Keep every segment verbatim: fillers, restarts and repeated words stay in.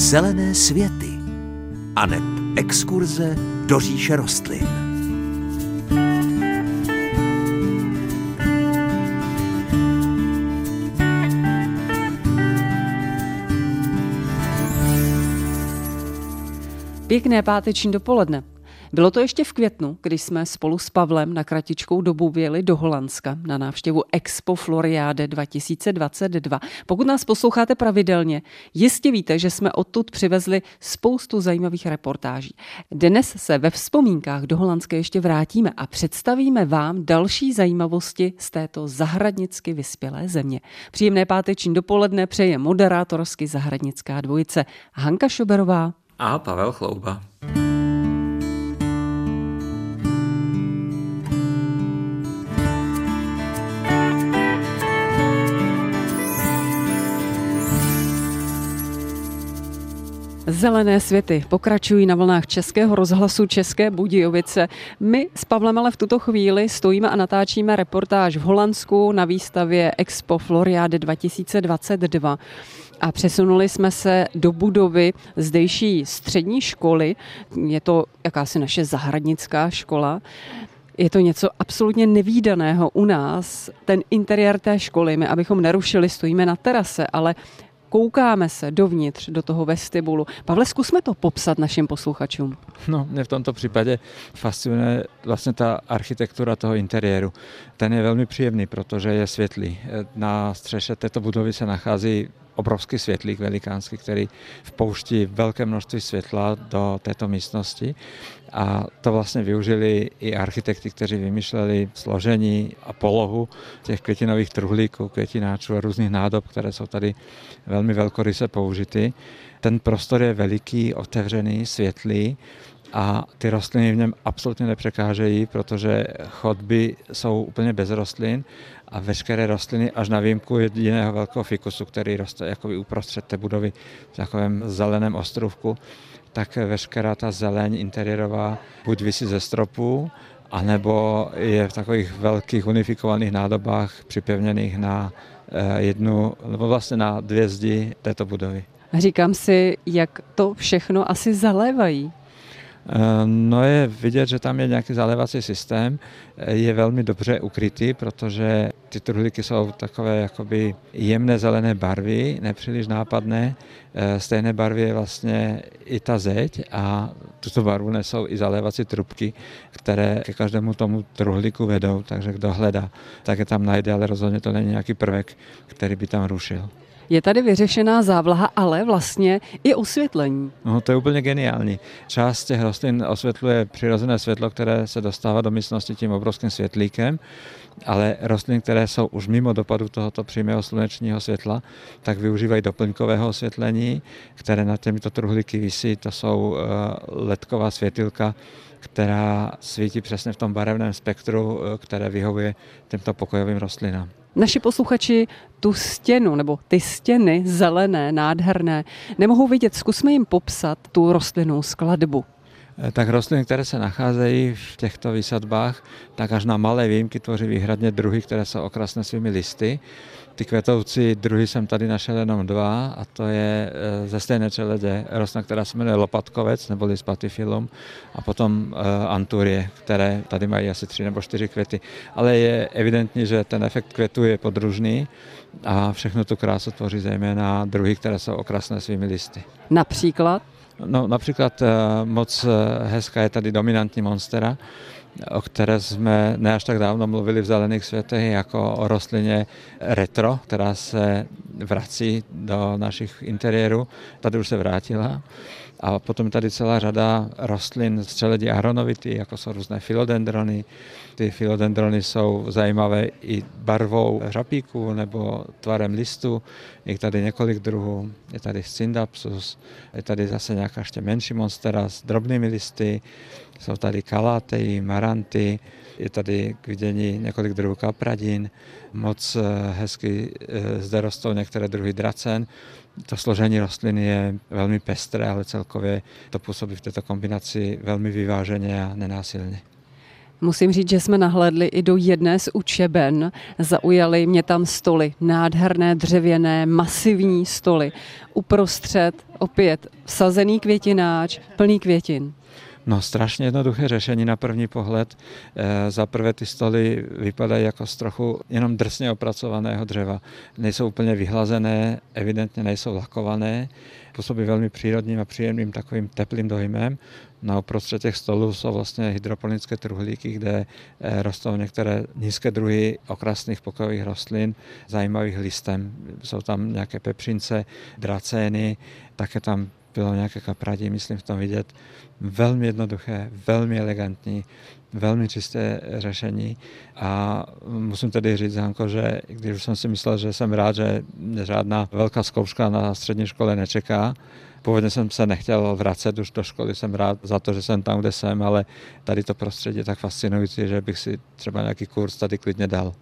zelené světy a neb exkurze do říše rostlin. Pěkné páteční dopoledne. Bylo to ještě v květnu, když jsme spolu s Pavlem na kratičkou dobu vyjeli do Holandska na návštěvu Expo Floriade dva tisíce dvacet dva. Pokud nás posloucháte pravidelně, jistě víte, že jsme odtud přivezli spoustu zajímavých reportáží. Dnes se ve vzpomínkách do Holandska ještě vrátíme a představíme vám další zajímavosti z této zahradnicky vyspělé země. Příjemné páteční dopoledne přeje moderátorsky zahradnická dvojice Hanka Šoberová a Pavel Chlouba. Zelené světy pokračují na vlnách Českého rozhlasu České Budějovice. My s Pavlem ale v tuto chvíli stojíme a natáčíme reportáž v Holandsku na výstavě Expo Floriade dva tisíce dvacet dva. A přesunuli jsme se do budovy zdejší střední školy. Je to jakási naše zahradnická škola. Je to něco absolutně nevídaného u nás. Ten interiér té školy, my abychom nerušili, stojíme na terase, ale koukáme se dovnitř do toho vestibulu. Pavle, zkusme to popsat našim posluchačům. No, mě v tomto případě fascinuje vlastně ta architektura toho interiéru. Ten je velmi příjemný, protože je světlý. Na střeše této budovy se nachází obrovský světlík velikánský, který vpouští velké množství světla do této místnosti. A to vlastně využili i architekti, kteří vymýšleli složení a polohu těch květinových truhlíků, květináčů a různých nádob, které jsou tady velmi velkoryse použity. Ten prostor je veliký, otevřený, světlý a ty rostliny v něm absolutně nepřekážejí, protože chodby jsou úplně bez rostlin a veškeré rostliny až na výjimku jediného velkého fikusu, který roste jakoby uprostřed té budovy v takovém zeleném ostrůvku, tak veškerá ta zeleň interiérová buď visí ze stropu, anebo je v takových velkých unifikovaných nádobách připevněných na jednu, nebo vlastně na dvě zdi této budovy. Říkám si, jak to všechno asi zalévají. No je vidět, že tam je nějaký zalévací systém, je velmi dobře ukrytý, protože ty truhlíky jsou takové jakoby jemné zelené barvy, nepříliš nápadné, stejné barvy je vlastně i ta zeď a tuto barvu nesou i zalévací trubky, které ke každému tomu truhlíku vedou, takže kdo hledá, tak je tam najde, ale rozhodně to není nějaký prvek, který by tam rušil. Je tady vyřešená závlaha, ale vlastně i osvětlení. No, to je úplně geniální. Část těch rostlin osvětluje přirozené světlo, které se dostává do místnosti tím obrovským světlíkem, ale rostliny, které jsou už mimo dopadu tohoto přímého slunečního světla, tak využívají doplňkového osvětlení, které nad těmito truhlíky visí. To jsou ledková světilka, která svítí přesně v tom barevném spektru, které vyhovuje těmto pokojovým rostlinám. Naši posluchači tu stěnu, nebo ty stěny zelené, nádherné, nemohou vidět. Zkusme jim popsat tu rostlinnou skladbu. Tak rostliny, které se nacházejí v těchto výsadbách, tak až na malé výjimky tvoří výhradně druhy, které jsou okrasné svými listy. Ty květoucí druhy jsem tady našel jenom dva a to je ze stejné čeledě rostlina, která se jmenuje lopatkovec neboli spatifilum a potom anturie, které tady mají asi tři nebo čtyři květy. Ale je evidentní, že ten efekt květu je podružný a všechno tu krásu tvoří zejména druhy, které jsou okrasné svými listy. Například? No, například moc hezká je tady dominantní monstera, o které jsme ne až tak dávno mluvili v Zelených světech jako o rostlině retro, která se vrací do našich interiérů. Tady už se vrátila. A potom tady celá řada rostlin z čeledi aronovity, jako jsou různé filodendrony. Ty filodendrony jsou zajímavé i barvou hřapíku nebo tvarem listu. Je tady několik druhů. Je tady syndapsus, je tady zase nějaká ještě menší monstera s drobnými listy. Jsou tady kaláteji, maranty, je tady k vidění několik druhů kapradin. Moc hezky zde rostou některé druhy dracen. To složení rostliny je velmi pestré, ale celkově to působí v této kombinaci velmi vyváženě a nenásilně. Musím říct, že jsme nahlédli i do jedné z učeben. Zaujaly mě tam stoly, nádherné dřevěné, masivní stoly. Uprostřed opět vsazený květináč, plný květin. No, strašně jednoduché řešení na první pohled. E, Za prvé ty stoly vypadají jako z trochu jenom drsně opracovaného dřeva. Nejsou úplně vyhlazené, evidentně nejsou lakované. Působí velmi přírodním a příjemným takovým teplým dojmem. Na uprostřed těch stolů jsou vlastně hydroponické truhlíky, kde rostou některé nízké druhy okrasných pokojových rostlin, zajímavých listem. Jsou tam nějaké pepřince, dracény, také tam bylo nějaké kapradí, myslím, v tom vidět. Velmi jednoduché, velmi elegantní, velmi čisté řešení. A musím tedy říct, Hanko, že když už jsem si myslel, že jsem rád, že žádná velká zkouška na střední škole nečeká. Původně jsem se nechtěl vracet už do školy, jsem rád za to, že jsem tam, kde jsem, ale tady to prostředí je tak fascinující, že bych si třeba nějaký kurz tady klidně dal.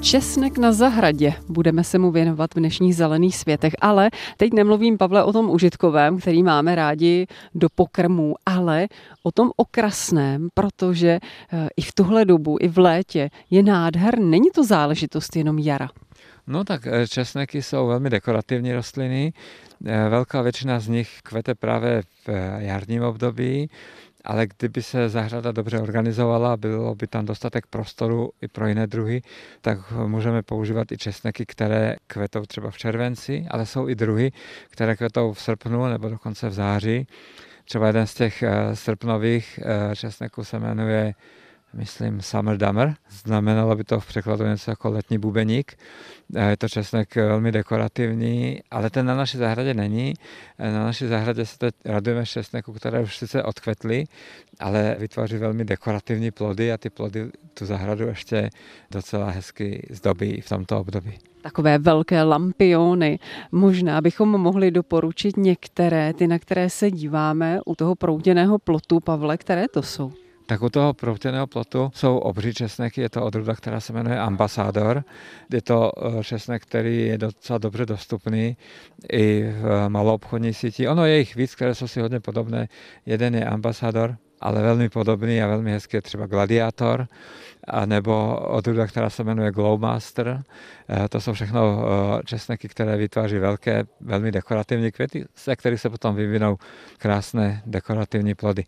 Česnek na zahradě. Budeme se mu věnovat v dnešních zelených světech, ale teď nemluvím, Pavle, o tom užitkovém, který máme rádi do pokrmů, ale o tom okrasném, protože i v tuhle dobu, i v létě je nádher, není to záležitost jenom jara. No tak česneky jsou velmi dekorativní rostliny, velká většina z nich kvete právě v jarním období, ale kdyby se zahrada dobře organizovala, bylo by tam dostatek prostoru i pro jiné druhy, tak můžeme používat i česneky, které kvetou třeba v červenci, ale jsou i druhy, které kvetou v srpnu nebo dokonce v září. Třeba jeden z těch srpnových česneků se jmenuje, myslím, Summer Dummer. Znamenalo by to v překladu něco jako letní bubeník. Je to česnek velmi dekorativní, ale ten na naší zahradě není. Na naší zahradě se teď radujeme z česneku, které už sice odkvetly, ale vytváří velmi dekorativní plody a ty plody tu zahradu ještě docela hezky zdobí v tomto období. Takové velké lampiony. Možná bychom mohli doporučit některé, ty, na které se díváme u toho prouděného plotu. Pavle, které to jsou? Tak u toho proutěného plotu jsou obří česneky, je to odrůda, která se jmenuje Ambassador. Je to česnek, který je docela dobře dostupný i v maloobchodní síti. Ono je jich víc, které jsou si hodně podobné. Jeden je Ambassador, ale velmi podobný a velmi hezký je třeba Gladiator, nebo odrůda, která se jmenuje Glowmaster. To jsou všechno česneky, které vytváří velké, velmi dekorativní květy, ze kterých se potom vyvinou krásné dekorativní plody.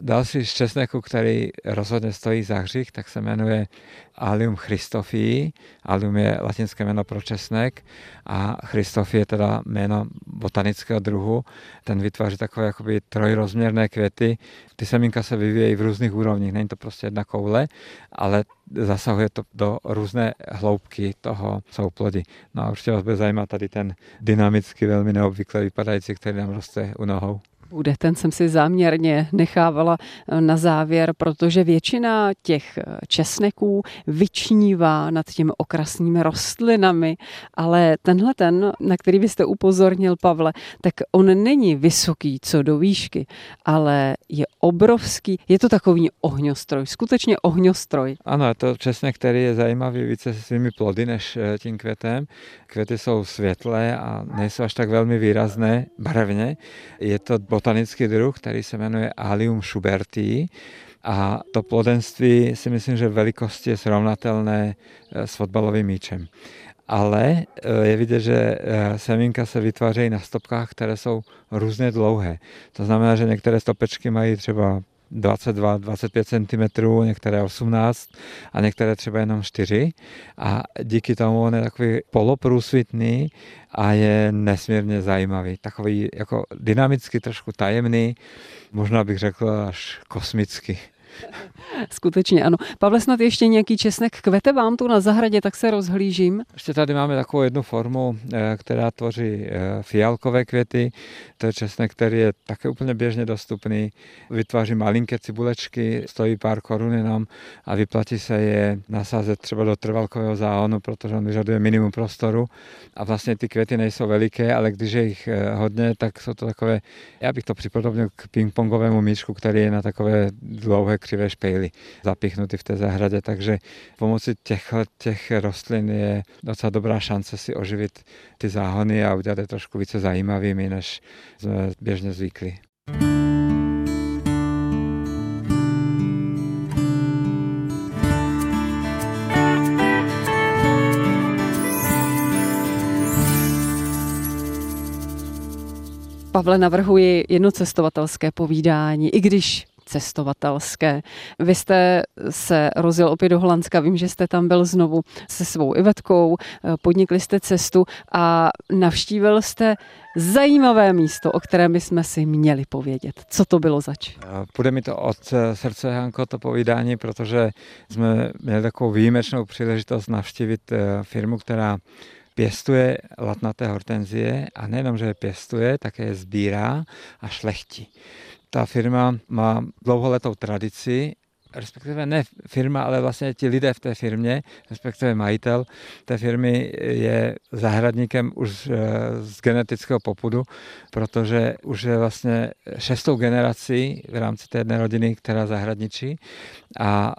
Další z česneku, který rozhodně stojí za hřích, tak se jmenuje Allium Christophii. Allium je latinské jméno pro česnek a Christophii je teda jméno botanického druhu. Ten vytváří takové jakoby trojrozměrné květy. Ty semínka se vyvíjejí v různých úrovních, není to prostě jedna koule, ale zasahuje to do různé hloubky toho souplodí. No a určitě vás bude zajímat tady ten dynamicky velmi neobvykle vypadající, který nám roste u nohou. Bude, ten jsem si záměrně nechávala na závěr, protože většina těch česneků vyčnívá nad těmi okrasnými rostlinami, ale tenhle ten, na který byste upozornil, Pavle, tak on není vysoký co do výšky, ale je obrovský, je to takový ohňostroj, skutečně ohňostroj. Ano, je to česnek, který je zajímavý více se svými plody než tím květem. Květy jsou světlé a nejsou až tak velmi výrazné barevně. Je to botanický druh, který se jmenuje Allium Schubertii a to plodenství si myslím, že v velikosti je srovnatelné s fotbalovým míčem. Ale je vidět, že semínka se vytvářejí na stopkách, které jsou různě dlouhé. To znamená, že některé stopečky mají třeba dvacet dva až dvacet pět centimetrů, některé osmnáct a některé třeba jenom čtyři. A díky tomu on je takový poloprůsvitný a je nesmírně zajímavý. Takový jako dynamicky, trošku tajemný, možná bych řekl až kosmicky. Skutečně ano. Pavle, snad ještě nějaký česnek kvete vám tu na zahradě, tak se rozhlížím. Ještě tady máme takovou jednu formu, která tvoří fialkové květy. To je česnek, který je také úplně běžně dostupný. Vytváří malinké cibulečky, stojí pár korun jenom a vyplatí se je nasázet třeba do trvalkového záhonu, protože on vyžaduje minimum prostoru. A vlastně ty květy nejsou veliké, ale když je jich hodně, tak jsou to takové, já bych to připodobnil k pingpongovému míčku, který je na takové dlouhé křivé špejly zapíchnuty v té zahradě, takže pomocí těchto těch rostlin je docela dobrá šance si oživit ty záhony a udělat je trošku více zajímavými, než jsme běžně zvykli. Pavle, navrhuji jedno cestovatelské povídání, i když cestovatelské. Vy jste se rozjel opět do Holandska, vím, že jste tam byl znovu se svou Ivetkou, podnikli jste cestu a navštívil jste zajímavé místo, o kterém bychom si měli povědět. Co to bylo zač? Půjde mi to od srdce, Hanko, to povídání, protože jsme měli takovou výjimečnou příležitost navštívit firmu, která pěstuje latnaté hortenzie a nejenom, že je pěstuje, také je sbírá a šlechtí. Ta firma má dlouholetou tradici, respektive ne firma, ale vlastně ti lidé v té firmě, respektive majitel té firmy je zahradníkem už z genetického popudu, protože už je vlastně šestou generací v rámci té jedné rodiny, která zahradničí, a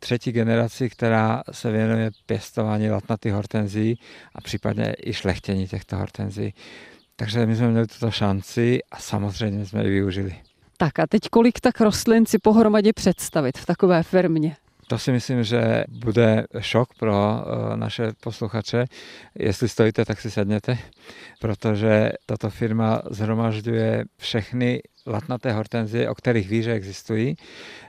třetí generaci, která se věnuje pěstování latnatých hortenzí a případně i šlechtění těchto hortenzí. Takže my jsme měli tuto šanci a samozřejmě jsme ji využili. Tak a teď kolik tak rostlin si pohromadě představit v takové firmě? To si myslím, že bude šok pro naše posluchače. Jestli stojíte, tak si sedněte, protože tato firma zhromažďuje všechny latnaté hortenzie, o kterých ví, že existují.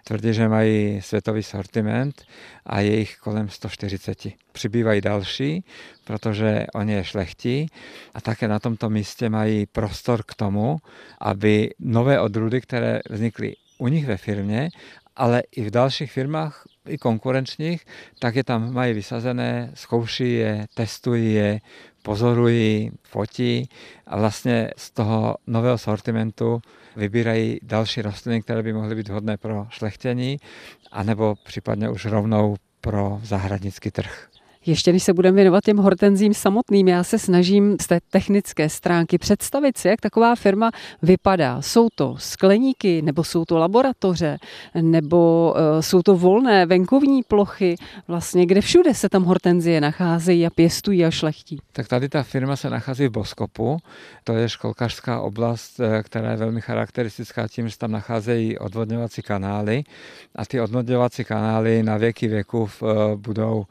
Tvrdí, že mají světový sortiment a je jich kolem sto čtyřicet. Přibývají další, protože oni je šlechtí a také na tomto místě mají prostor k tomu, aby nové odrůdy, které vznikly u nich ve firmě, ale i v dalších firmách, i konkurenčních, tak je tam mají vysazené, zkouší je, testují je, pozorují, fotí a vlastně z toho nového sortimentu vybírají další rostliny, které by mohly být hodné pro šlechtění anebo případně už rovnou pro zahradnický trh. Ještě než se budeme věnovat těm hortenzím samotným, já se snažím z té technické stránky představit si, jak taková firma vypadá. Jsou to skleníky, nebo jsou to laboratoře, nebo jsou to volné venkovní plochy, vlastně kde všude se tam hortenzie nacházejí a pěstují a šlechtí. Tak tady ta firma se nachází v Boskopu, to je školkařská oblast, která je velmi charakteristická tím, že tam nacházejí odvodňovací kanály a ty odvodňovací kanály na věky věků budou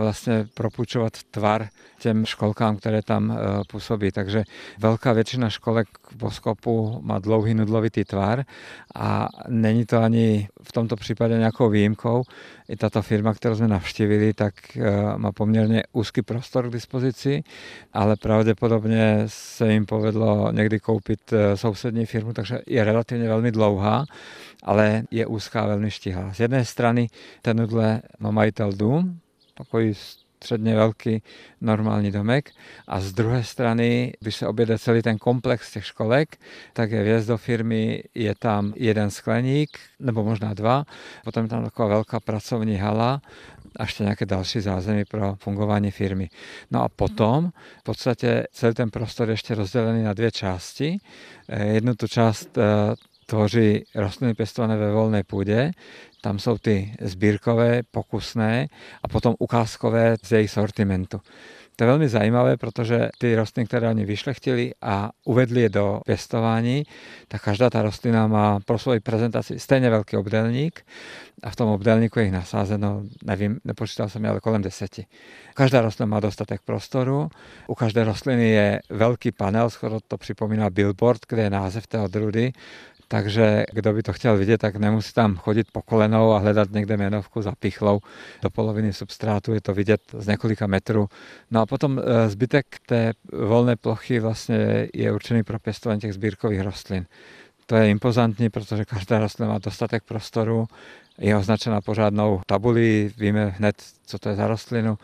vlastně propůjčovat tvar těm školkám, které tam působí. Takže velká většina školek v Boskopu má dlouhý nudlovitý tvar a není to ani v tomto případě nějakou výjimkou. I tato firma, kterou jsme navštívili, tak má poměrně úzký prostor k dispozici, ale pravděpodobně se jim povedlo někdy koupit sousední firmu, takže je relativně velmi dlouhá, ale je úzká, velmi štíhlá. Z jedné strany ten nudle má majitel dům, takový středně velký normální domek, a z druhé strany, když se objede celý ten komplex těch školek, tak je vjezd do firmy, je tam jeden skleník, nebo možná dva, potom je tam taková velká pracovní hala a ještě nějaké další zázemí pro fungování firmy. No a potom v podstatě celý ten prostor je ještě rozdělený na dvě části. Jednu tu část tvoří rostliny pěstované ve volné půdě, tam jsou ty sbírkové, pokusné a potom ukázkové z jejich sortimentu. To je velmi zajímavé, protože ty rostliny, které oni vyšlechtili a uvedli je do pěstování, tak každá ta rostlina má pro svoji prezentaci stejně velký obdélník a v tom obdélníku je jich nasázeno, nevím, nepočítal jsem je, ale kolem deseti. Každá rostlina má dostatek prostoru, u každé rostliny je velký panel, skoro to připomíná billboard, kde je název té odrůdy. Takže kdo by to chtěl vidět, tak nemusí tam chodit po kolenou a hledat někde jmenovku za pichlou. Do poloviny substrátu je to vidět z několika metrů. No a potom zbytek té volné plochy vlastně je určený pro pěstování těch sbírkových rostlin. To je impozantní, protože každá rostlina má dostatek prostoru, je označena pořádnou tabulí, víme hned, co to je za rostlinu.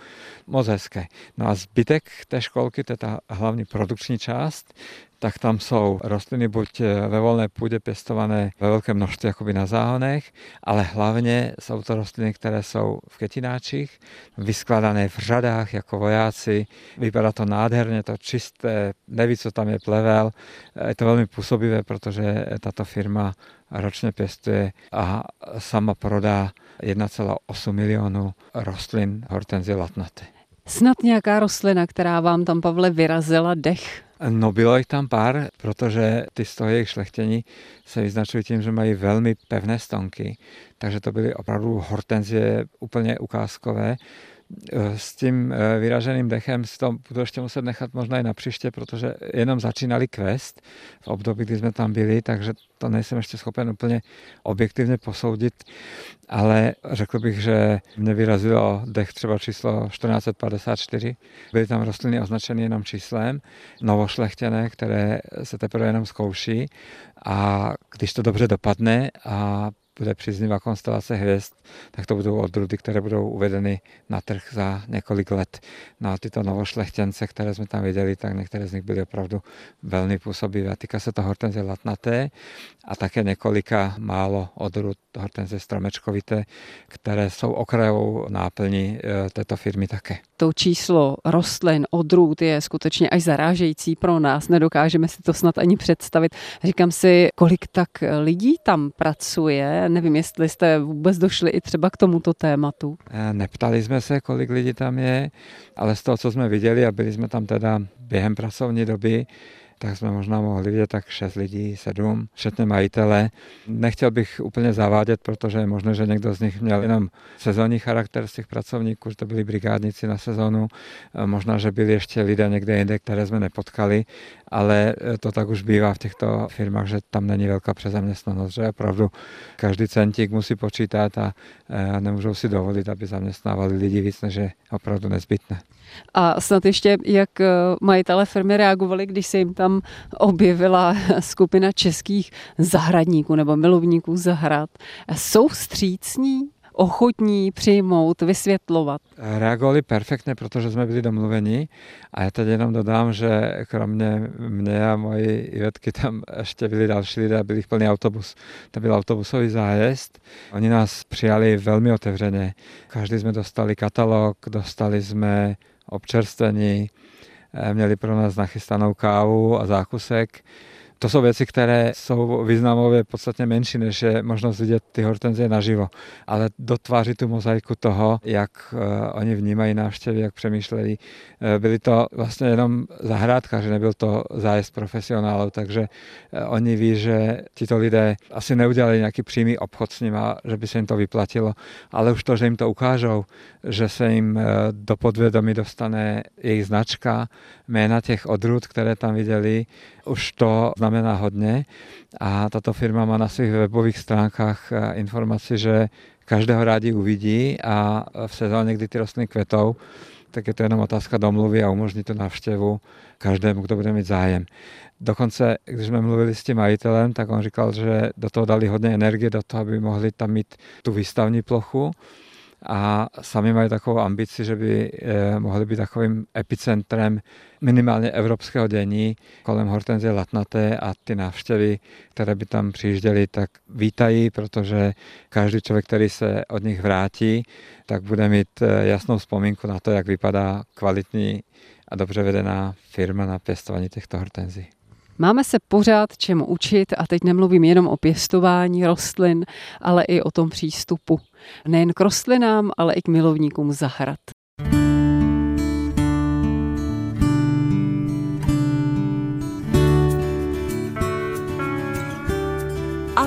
Moc hezké. No a zbytek té školky, to je ta hlavní produkční část, tak tam jsou rostliny buď ve volné půdě pěstované ve velkém množství jakoby na záhonech, ale hlavně jsou to rostliny, které jsou v květináčích, vyskládané v řadách jako vojáci. Vypadá to nádherně, to čisté, neví, co tam je plevel. Je to velmi působivé, protože tato firma ročně pěstuje a sama prodá jedna celá osm milionu rostlin hortenzie latnaty. Snad nějaká rostlina, která vám tam, Pavle, vyrazila dech? No bylo jich tam pár, protože ty z toho jejich šlechtění se vyznačují tím, že mají velmi pevné stonky, takže to byly opravdu hortenzie úplně ukázkové. S tím vyraženým dechem si to budu ještě muset nechat možná i na příště, protože jenom začínali kvést v období, kdy jsme tam byli, takže to nejsem ještě schopen úplně objektivně posoudit, ale řekl bych, že mě vyrazilo dech třeba číslo čtrnáct set padesát čtyři. Byly tam rostliny označeny jenom číslem, novošlechtěné, které se teprve jenom zkouší, a když to dobře dopadne a bude příznivá konstelace hvězd, tak to budou odrůdy, které budou uvedeny na trh za několik let. No a tyto novošlechtěnce, které jsme tam viděli, tak některé z nich byly opravdu velmi působivé. A týká se to hortenzie latnaté a také několika málo odrůd hortenzie stromečkovité, které jsou okrajovou náplní této firmy také. To číslo rostlin, odrůd je skutečně až zarážející pro nás. Nedokážeme si to snad ani představit. Říkám si, kolik tak lidí tam pracuje. Nevím, jestli jste vůbec došli i třeba k tomuto tématu. Neptali jsme se, kolik lidí tam je, ale z toho, co jsme viděli a byli jsme tam teda během pracovní doby, tak jsme možná mohli vidět tak šest lidí, sedm, včetně majitele. Nechtěl bych úplně zavádět, protože je možné, že někdo z nich měl jenom sezónní charakter z těch pracovníků, že to byli brigádníci na sezónu, možná, že byli ještě lidé někde jinde, které jsme nepotkali, ale to tak už bývá v těchto firmách, že tam není velká přezaměstnanost, že opravdu každý centík musí počítat a nemůžou si dovolit, aby zaměstnávali lidi víc, než je opravdu nezbytné. A snad ještě, jak majitelé firmy reagovali, když se jim tam objevila skupina českých zahradníků nebo milovníků zahrad. Jsou vstřícní, ochotní přijmout, vysvětlovat? Reagovali perfektně, protože jsme byli domluveni a já teď jenom dodám, že kromě mě a mojí Ivetky tam ještě byli další lidé a byl jich plný autobus. To byl autobusový zájezd. Oni nás přijali velmi otevřeně. Každý jsme dostali katalog, dostali jsme občerstvení, měli pro nás nachystanou kávu a zákusek. To jsou věci, které jsou významově podstatně menší, než je možnost vidět ty hortenzie naživo. Ale dotváří tu mozaiku toho, jak oni vnímají návštěvy, jak přemýšlejí. Byli to vlastně jenom zahrádkaři, nebyl to zájezd profesionálů, takže oni ví, že tito lidé asi neudělali nějaký přímý obchod s nimi, že by se jim to vyplatilo. Ale už to, že jim to ukážou, že se jim do podvědomí dostane jejich značka, jména těch odrůd, které tam viděli, už to znamená hodně a tato firma má na svých webových stránkách informaci, že každého rádi uvidí a v sezóně, kdy ty rostliny kvetou, tak je to jenom otázka domluvy a umožní tu návštěvu každému, kdo bude mít zájem. Dokonce, když jsme mluvili s tím majitelem, tak on říkal, že do toho dali hodně energie, do toho, aby mohli tam mít tu výstavní plochu. A sami mají takovou ambici, že by mohli být takovým epicentrem minimálně evropského dění kolem hortenzie latnaté a ty návštěvy, které by tam přijížděly, tak vítají, protože každý člověk, který se od nich vrátí, tak bude mít jasnou vzpomínku na to, jak vypadá kvalitní a dobře vedená firma na pěstování těchto hortenzí. Máme se pořád čemu učit a teď nemluvím jenom o pěstování rostlin, ale i o tom přístupu. Nejen k rostlinám, ale i k milovníkům zahrad. A